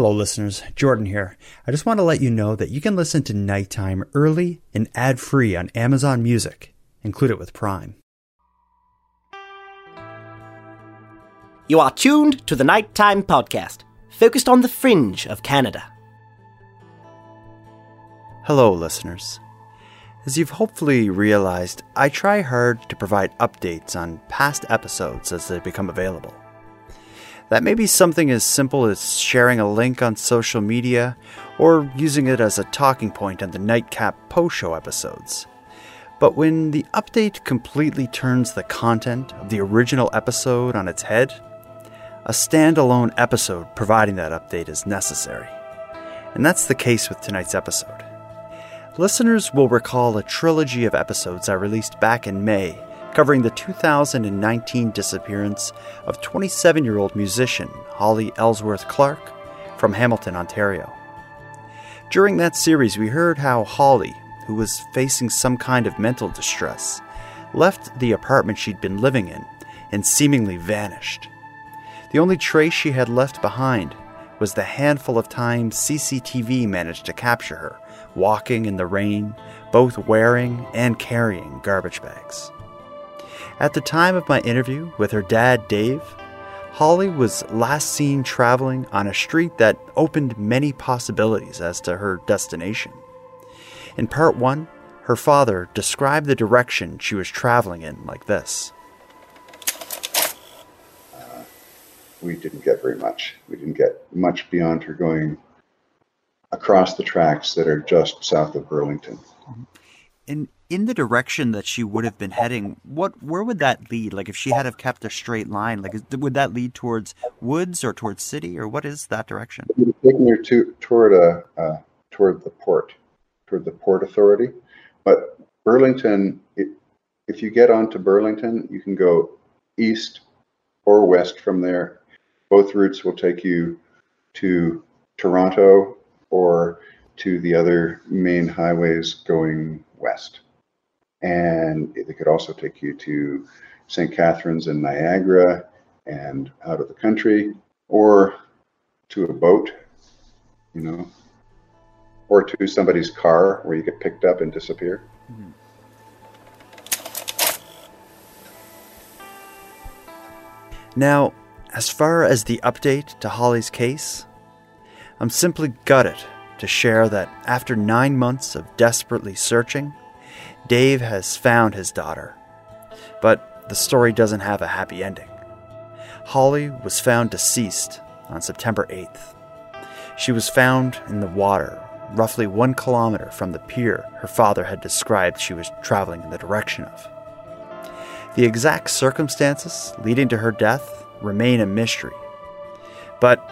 Hello listeners, Jordan here. I just want to let you know that you can listen to Nighttime early and ad-free on Amazon Music. Include it with Prime. You are tuned to the Nighttime Podcast, focused on the fringe of Canada. Hello listeners. As you've hopefully realized, I try hard to provide updates on past episodes as they become available. That may be something as simple as sharing a link on social media or using it as a talking point on the Nightcap post-show episodes. But when the update completely turns the content of the original episode on its head, a standalone episode providing that update is necessary. And that's the case with tonight's episode. Listeners will recall a trilogy of episodes I released back in May covering the 2019 disappearance of 27-year-old musician Holly Ellsworth-Clark from Hamilton, Ontario. During that series, we heard how Holly, who was facing some kind of mental distress, left the apartment she'd been living in and seemingly vanished. The only trace she had left behind was the handful of times CCTV managed to capture her, walking in the rain, both wearing and carrying garbage bags. At the time of my interview with her dad, Dave, Holly was last seen traveling on a street that opened many possibilities as to her destination. In part one, her father described the direction she was traveling in like this. We didn't get very much. We didn't get much beyond her going across the tracks that are just south of Burlington. In the direction that she would have been heading, where would that lead? Like if she had have kept a straight line, like would that lead towards woods or towards city, or what is that direction? It would have taken her toward the port authority. But Burlington, if you get onto Burlington, you can go east or west from there. Both routes will take you to Toronto or to the other main highways going west. And they could also take you to St. Catharines and Niagara and out of the country, or to a boat, you know, or to somebody's car where you get picked up and disappear. Mm-hmm. Now, as far as the update to Holly's case, I'm simply gutted to share that after 9 months of desperately searching, Dave has found his daughter. But the story doesn't have a happy ending. Holly was found deceased on September 8th. She was found in the water, roughly 1 kilometer from the pier her father had described she was traveling in the direction of. The exact circumstances leading to her death remain a mystery. But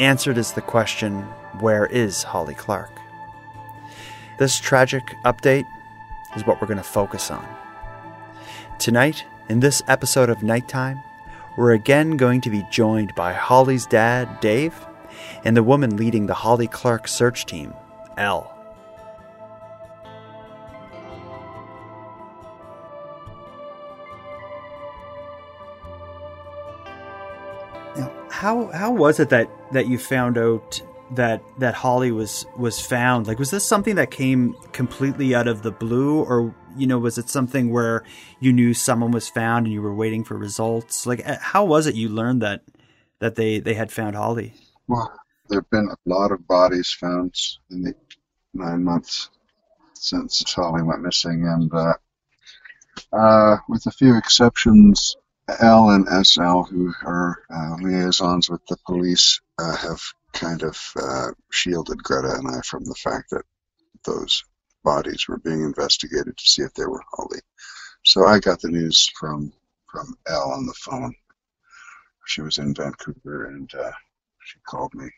answered is the question, where is Holly Clark? This tragic update is what we're going to focus on. Tonight, in this episode of Nighttime, we're again going to be joined by Holly's dad, Dave, and the woman leading the Holly Clark search team, Elle. Now, how was it that you found out that Holly was found? Like, was this something that came completely out of the blue, or, you know, was it something where you knew someone was found and you were waiting for results? Like, how was it you learned that they had found Holly? Well, there have been a lot of bodies found in the 9 months since Holly went missing, and with a few exceptions, L and SL, who are liaisons with the police, have kind of shielded Greta and I from the fact that those bodies were being investigated to see if they were Holly. So I got the news from Elle on the phone. She was in Vancouver, and she called me.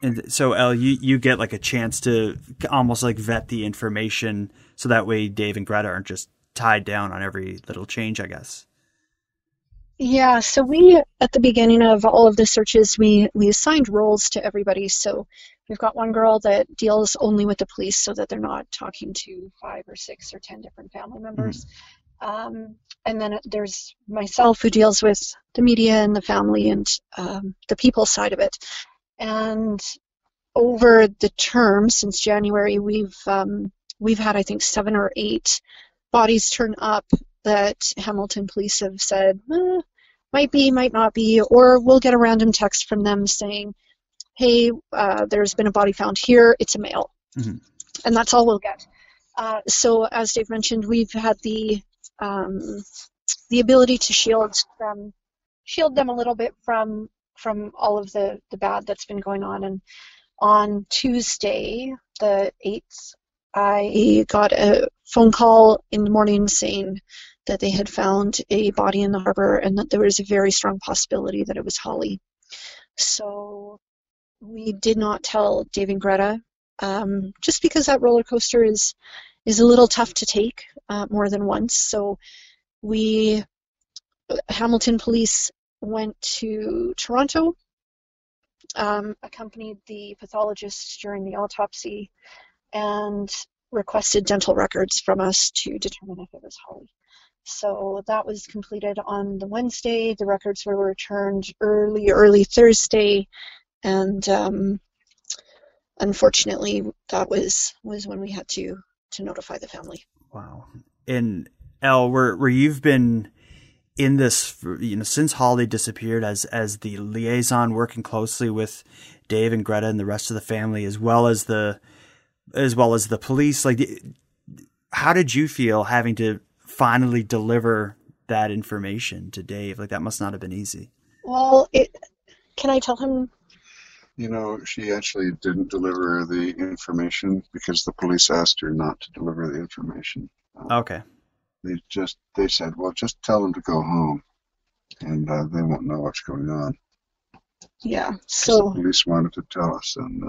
And so, Elle, you get like a chance to almost like vet the information, so that way Dave and Greta aren't just tied down on every little change, I guess. Yeah, so we, at the beginning of all of the searches, we assigned roles to everybody. So we've got one girl that deals only with the police so that they're not talking to 5 or 6 or 10 different family members. Mm-hmm. And then there's myself, who deals with the media and the family and the people side of it. And over the term since January, we've had, I think, 7 or 8 bodies turn up that Hamilton police have said might be, might not be, or we'll get a random text from them saying, "Hey, there's been a body found here. It's a male," mm-hmm. and that's all we'll get. So, as Dave mentioned, we've had the ability to shield them a little bit from all of the bad that's been going on. And on Tuesday, the 8th, I got a phone call in the morning saying that they had found a body in the harbor and that there was a very strong possibility that it was Holly. So we did not tell Dave and Greta, just because that roller coaster is a little tough to take more than once. So Hamilton police went to Toronto, accompanied the pathologist during the autopsy, and requested dental records from us to determine if it was Holly. So that was completed on the Wednesday. The records were returned early Thursday, and unfortunately, that was when we had to notify the family. Wow. And Elle, where you've been in this, you know, since Holly disappeared, as the liaison, working closely with Dave and Greta and the rest of the family, as well as the police, like, how did you feel having to finally deliver that information to Dave? Like, that must not have been easy. Well, can I tell him? You know, she actually didn't deliver the information because the police asked her not to deliver the information. Okay. They said, well, just tell them to go home, and they won't know what's going on. Yeah, so the police wanted to tell us, and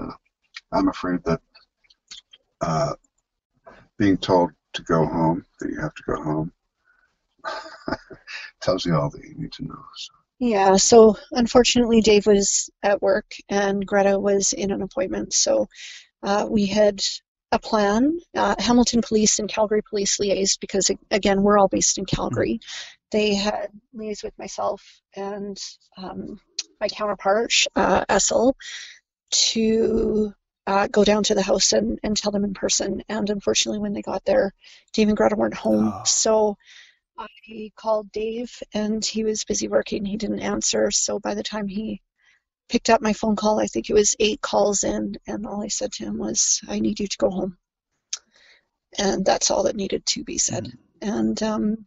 I'm afraid that being told to go home, that you have to go home, tells you all that you need to know. So. Yeah, so unfortunately Dave was at work and Greta was in an appointment, so we had a plan. Hamilton Police and Calgary Police liaised because, again, we're all based in Calgary. They had liaised with myself and my counterpart, Essel, to go down to the house and tell them in person. And unfortunately, when they got there, Dave and Greta weren't home. Oh. So I called Dave, and he was busy working. He didn't answer. So by the time he picked up my phone call, I think it was 8 calls in, and all I said to him was, "I need you to go home." And that's all that needed to be said. Mm-hmm. And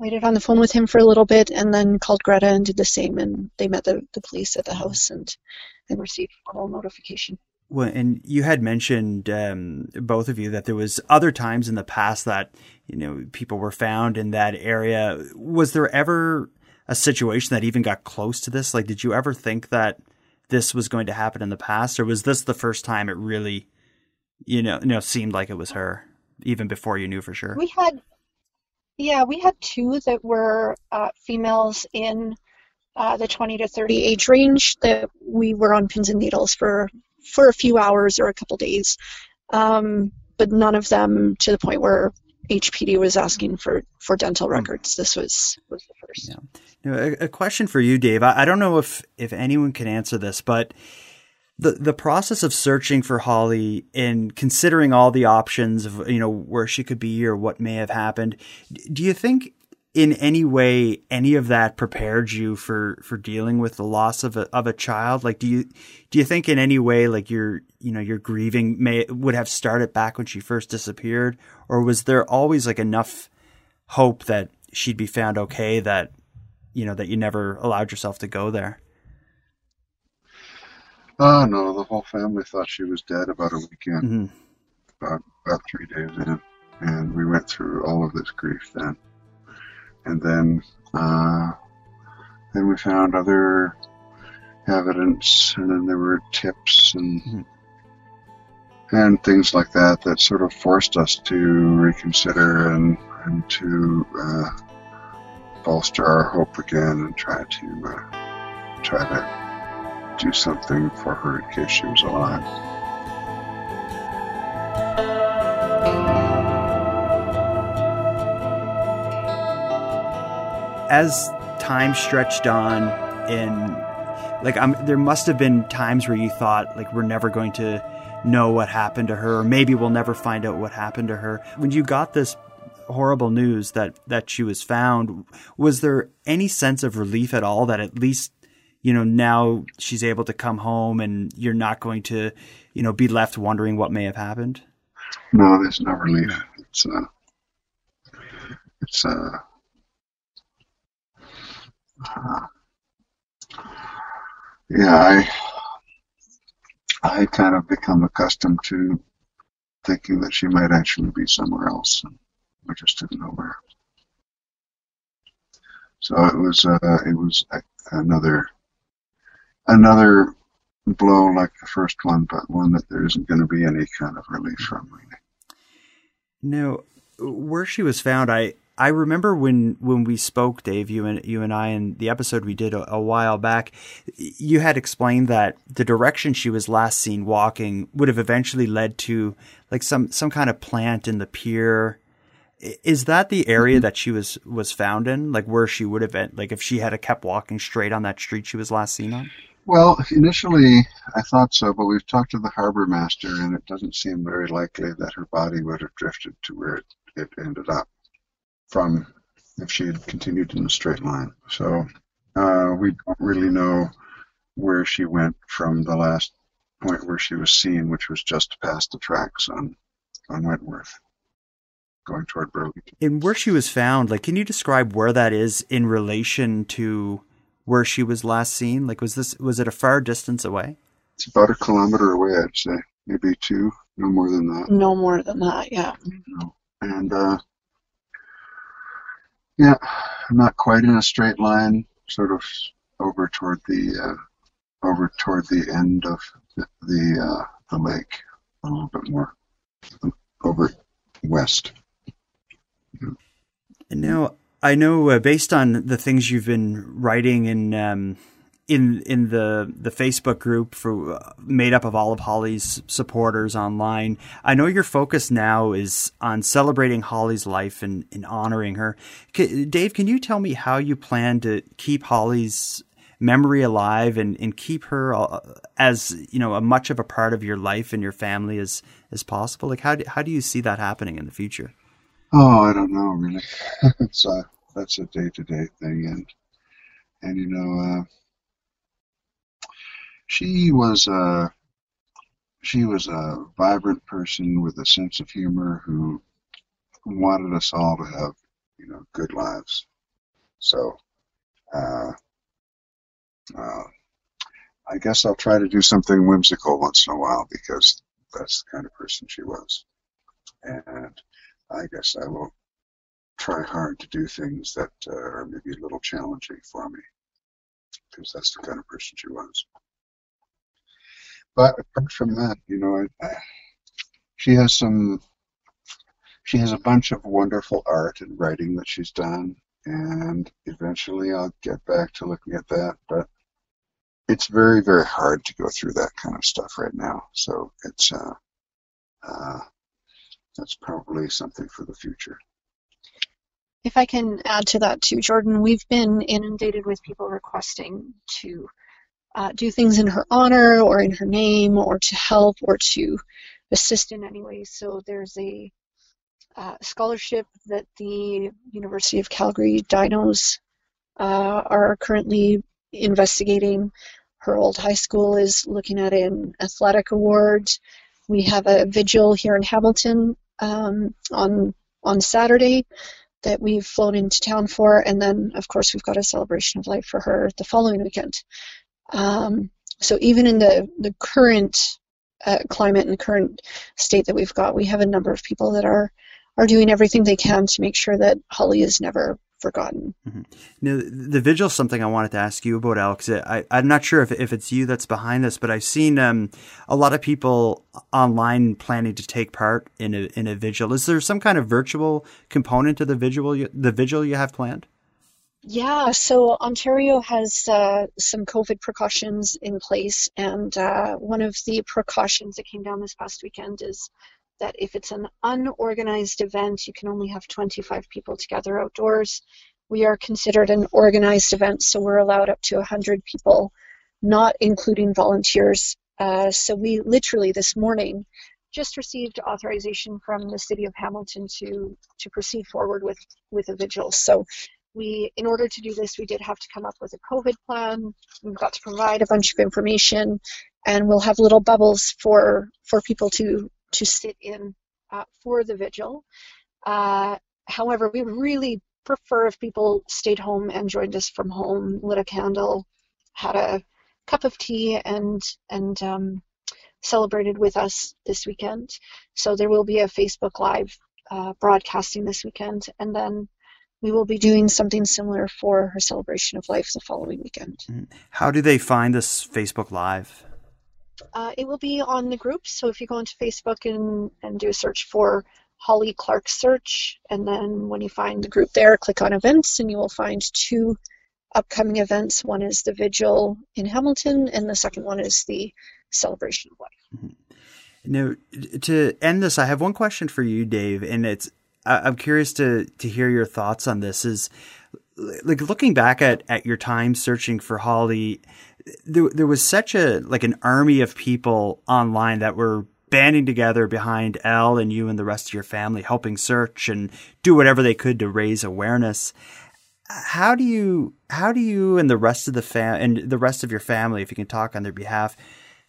waited on the phone with him for a little bit, and then called Greta and did the same, and they met the police at the house and received formal notification. Well, and you had mentioned, both of you, that there was other times in the past that, you know, people were found in that area. Was there ever a situation that even got close to this? Like, did you ever think that this was going to happen in the past, or was this the first time it really, you know, seemed like it was her, even before you knew for sure? We had 2 that were females in the 20 to 30 age range that we were on pins and needles for a few hours or a couple days, but none of them to the point where HPD was asking for dental records. This was the first. Yeah. Now, a question for you, Dave. I don't know if anyone can answer this, but the process of searching for Holly and considering all the options of, you know, where she could be or what may have happened, do you think in any way any of that prepared you for dealing with the loss of a child? Like, do you think in any way, like, your grieving would have started back when she first disappeared, or was there always, like, enough hope that she'd be found okay that, you know, that you never allowed yourself to go there? Oh, no, the whole family thought she was dead about a weekend, mm-hmm. about 3 days in, and we went through all of this grief then. And then we found other evidence, and then there were tips and things like that sort of forced us to reconsider and to bolster our hope again and try to do something for her in case she was alive. As time stretched on, and Like, there must have been times where you thought, like, we're never going to know what happened to her, or maybe we'll never find out what happened to her. When you got this horrible news that she was found, was there any sense of relief at all that at least, you know, now she's able to come home and you're not going to, you know, be left wondering what may have happened? No, there's no relief. I kind of become accustomed to thinking that she might actually be somewhere else. We just didn't know where. So it was another blow like the first one, but one that there isn't going to be any kind of relief from, really. No, where she was found, I remember when we spoke, Dave, you and I, in the episode we did a while back, you had explained that the direction she was last seen walking would have eventually led to like some kind of plant in the pier. Is that the area that she was found in, like where she would have been, like if she had kept walking straight on that street she was last seen on? Well, initially I thought so, but we've talked to the harbor master, and it doesn't seem very likely that her body would have drifted to where it ended up from if she had continued in a straight line. So we don't really know where she went from the last point where she was seen, which was just past the tracks on Wentworth, going toward Burlington. And where she was found, like, can you describe where that is in relation to where she was last seen? Like, was it a far distance away? It's about 1 kilometer away, I'd say, maybe 2, no more than that. No more than that, yeah. No. And yeah, not quite in a straight line, sort of over toward the end of the lake, a little bit more over west. And now, I know based on the things you've been writing in the Facebook group for made up of all of Holly's supporters online, I know your focus now is on celebrating Holly's life and honoring her. Dave, can you tell me how you plan to keep Holly's memory alive and keep her as, you know, a much of a part of your life and your family as possible? Like, how do you see that happening in the future? Oh, I don't know, really. That's a day-to-day thing, and you know. She was a vibrant person with a sense of humor who wanted us all to have, you know, good lives. So, I guess I'll try to do something whimsical once in a while, because that's the kind of person she was. And I guess I will try hard to do things that are maybe a little challenging for me, because that's the kind of person she was. But apart from that, you know, she has a bunch of wonderful art and writing that she's done, and eventually I'll get back to looking at that. But it's very, very hard to go through that kind of stuff right now. So it's that's probably something for the future. If I can add to that too, Jordan, we've been inundated with people requesting to do things in her honor or in her name, or to help or to assist in any way. So there's a scholarship that the University of Calgary Dinos are currently investigating. Her old high school is looking at an athletic award. We have a vigil here in Hamilton on Saturday that we've flown into town for, and then of course we've got a celebration of life for her the following weekend. So even in the current climate and current state that we've got, we have a number of people that are doing everything they can to make sure that Holly is never forgotten. Mm-hmm. Now, the vigil is something I wanted to ask you about, Alex. I'm not sure if it's you that's behind this, but I've seen a lot of people online planning to take part in a vigil. Is there some kind of virtual component to the vigil you have planned? Yeah, so Ontario has some COVID precautions in place, and one of the precautions that came down this past weekend is that if it's an unorganized event, you can only have 25 people together outdoors. We are considered an organized event, so we're allowed up to 100 people not including volunteers. So we literally this morning just received authorization from the City of Hamilton to proceed forward with a vigil. So we, in order to do this, we did have to come up with a COVID plan. We've got to provide a bunch of information, and we'll have little bubbles for people to sit in for the vigil. However, we really prefer if people stayed home and joined us from home, lit a candle, had a cup of tea, and celebrated with us this weekend. So there will be a Facebook Live broadcasting this weekend, and then we will be doing something similar for her celebration of life the following weekend. How do they find this Facebook Live? It will be on the group. So if you go into Facebook and do a search for Holly Clark search, and then when you find the group there, click on events, and you will find two upcoming events. One is the vigil in Hamilton, and the second one is the celebration of life. Mm-hmm. Now, to end this, I have one question for you, Dave, and I'm curious to hear your thoughts on this. Is like looking back at your time searching for Holly, there was such an army of people online that were banding together behind Elle and you and the rest of your family, helping search and do whatever they could to raise awareness. How do you and the rest of your family, if you can talk on their behalf,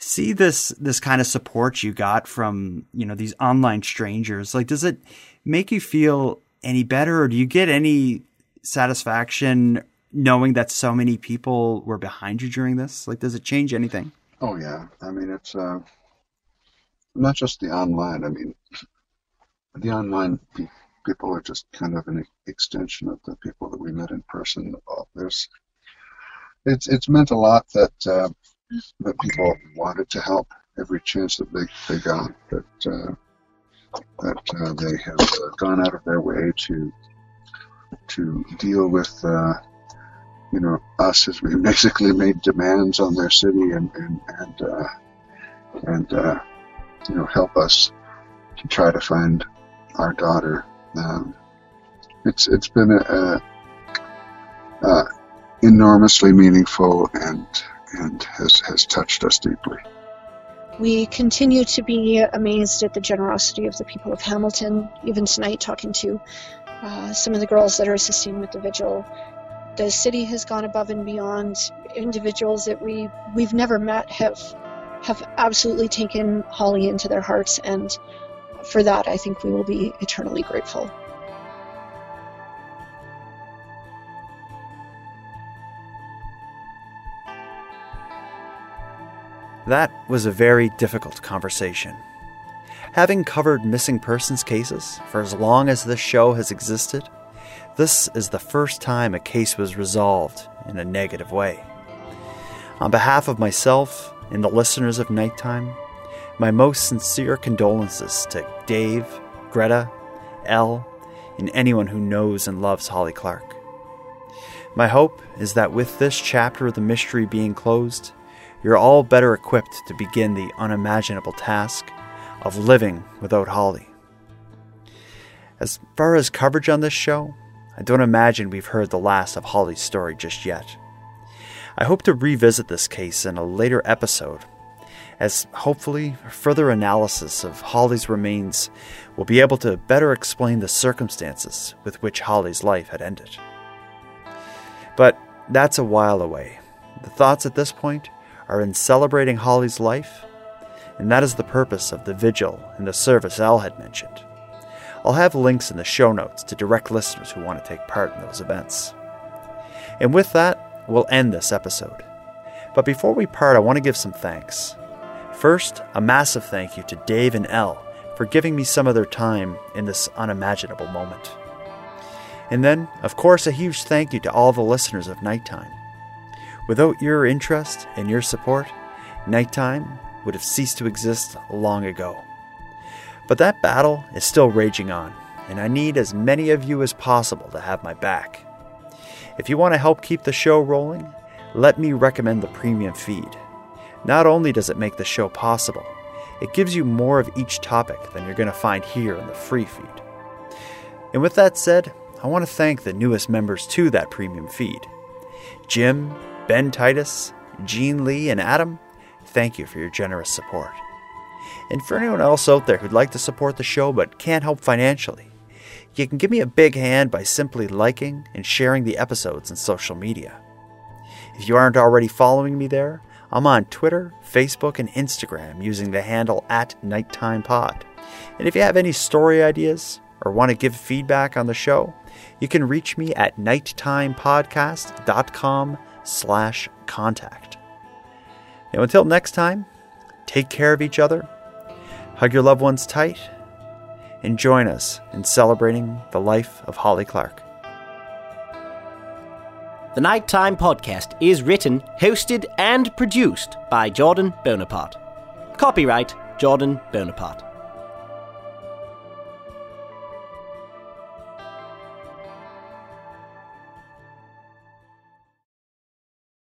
see this kind of support you got from, these online strangers? Like, does it make you feel any better, or do you get any satisfaction knowing that so many people were behind you during this? Like, does it change anything? Oh yeah. I mean, it's, not just the online. I mean, the online people are just kind of an extension of the people that we met in person. It's meant a lot that people wanted to help every chance that they got. That they have gone out of their way to deal with us as we basically made demands on their city and help us to try to find our daughter. It's been a enormously meaningful and has touched us deeply. We continue to be amazed at the generosity of the people of Hamilton. Even tonight, talking to some of the girls that are assisting with the vigil, the city has gone above and beyond. Individuals that we've never met have absolutely taken Holly into their hearts, and for that I think we will be eternally grateful. That was a very difficult conversation. Having covered missing persons cases for as long as this show has existed, this is the first time a case was resolved in a negative way. On behalf of myself and the listeners of Nighttime, my most sincere condolences to Dave, Greta, Elle, and anyone who knows and loves Holly Clark. My hope is that with this chapter of the mystery being closed, you're all better equipped to begin the unimaginable task of living without Holly. As far as coverage on this show, I don't imagine we've heard the last of Holly's story just yet. I hope to revisit this case in a later episode, as hopefully further analysis of Holly's remains will be able to better explain the circumstances with which Holly's life had ended. But that's a while away. The thoughts at this point are in celebrating Holly's life, and that is the purpose of the vigil and the service Al had mentioned. I'll have links in the show notes to direct listeners who want to take part in those events. And with that, we'll end this episode. But before we part, I want to give some thanks. First, a massive thank you to Dave and Elle for giving me some of their time in this unimaginable moment. And then, of course, a huge thank you to all the listeners of Nighttime. Without your interest and your support, Nighttime would have ceased to exist long ago. But that battle is still raging on, and I need as many of you as possible to have my back. If you want to help keep the show rolling, let me recommend the premium feed. Not only does it make the show possible, it gives you more of each topic than you're going to find here in the free feed. And with that said, I want to thank the newest members to that premium feed: Jim, Ben Titus, Jean Lee, and Adam, thank you for your generous support. And for anyone else out there who'd like to support the show but can't help financially, you can give me a big hand by simply liking and sharing the episodes on social media. If you aren't already following me there, I'm on Twitter, Facebook, and Instagram using the handle @NighttimePod. And if you have any story ideas or want to give feedback on the show, you can reach me at NighttimePodcast.com/contact. Now, until next time, take care of each other, hug your loved ones tight, and join us in celebrating the life of Holly Clark. The Nighttime Podcast is written, hosted, and produced by Jordan Bonaparte. Copyright Jordan Bonaparte.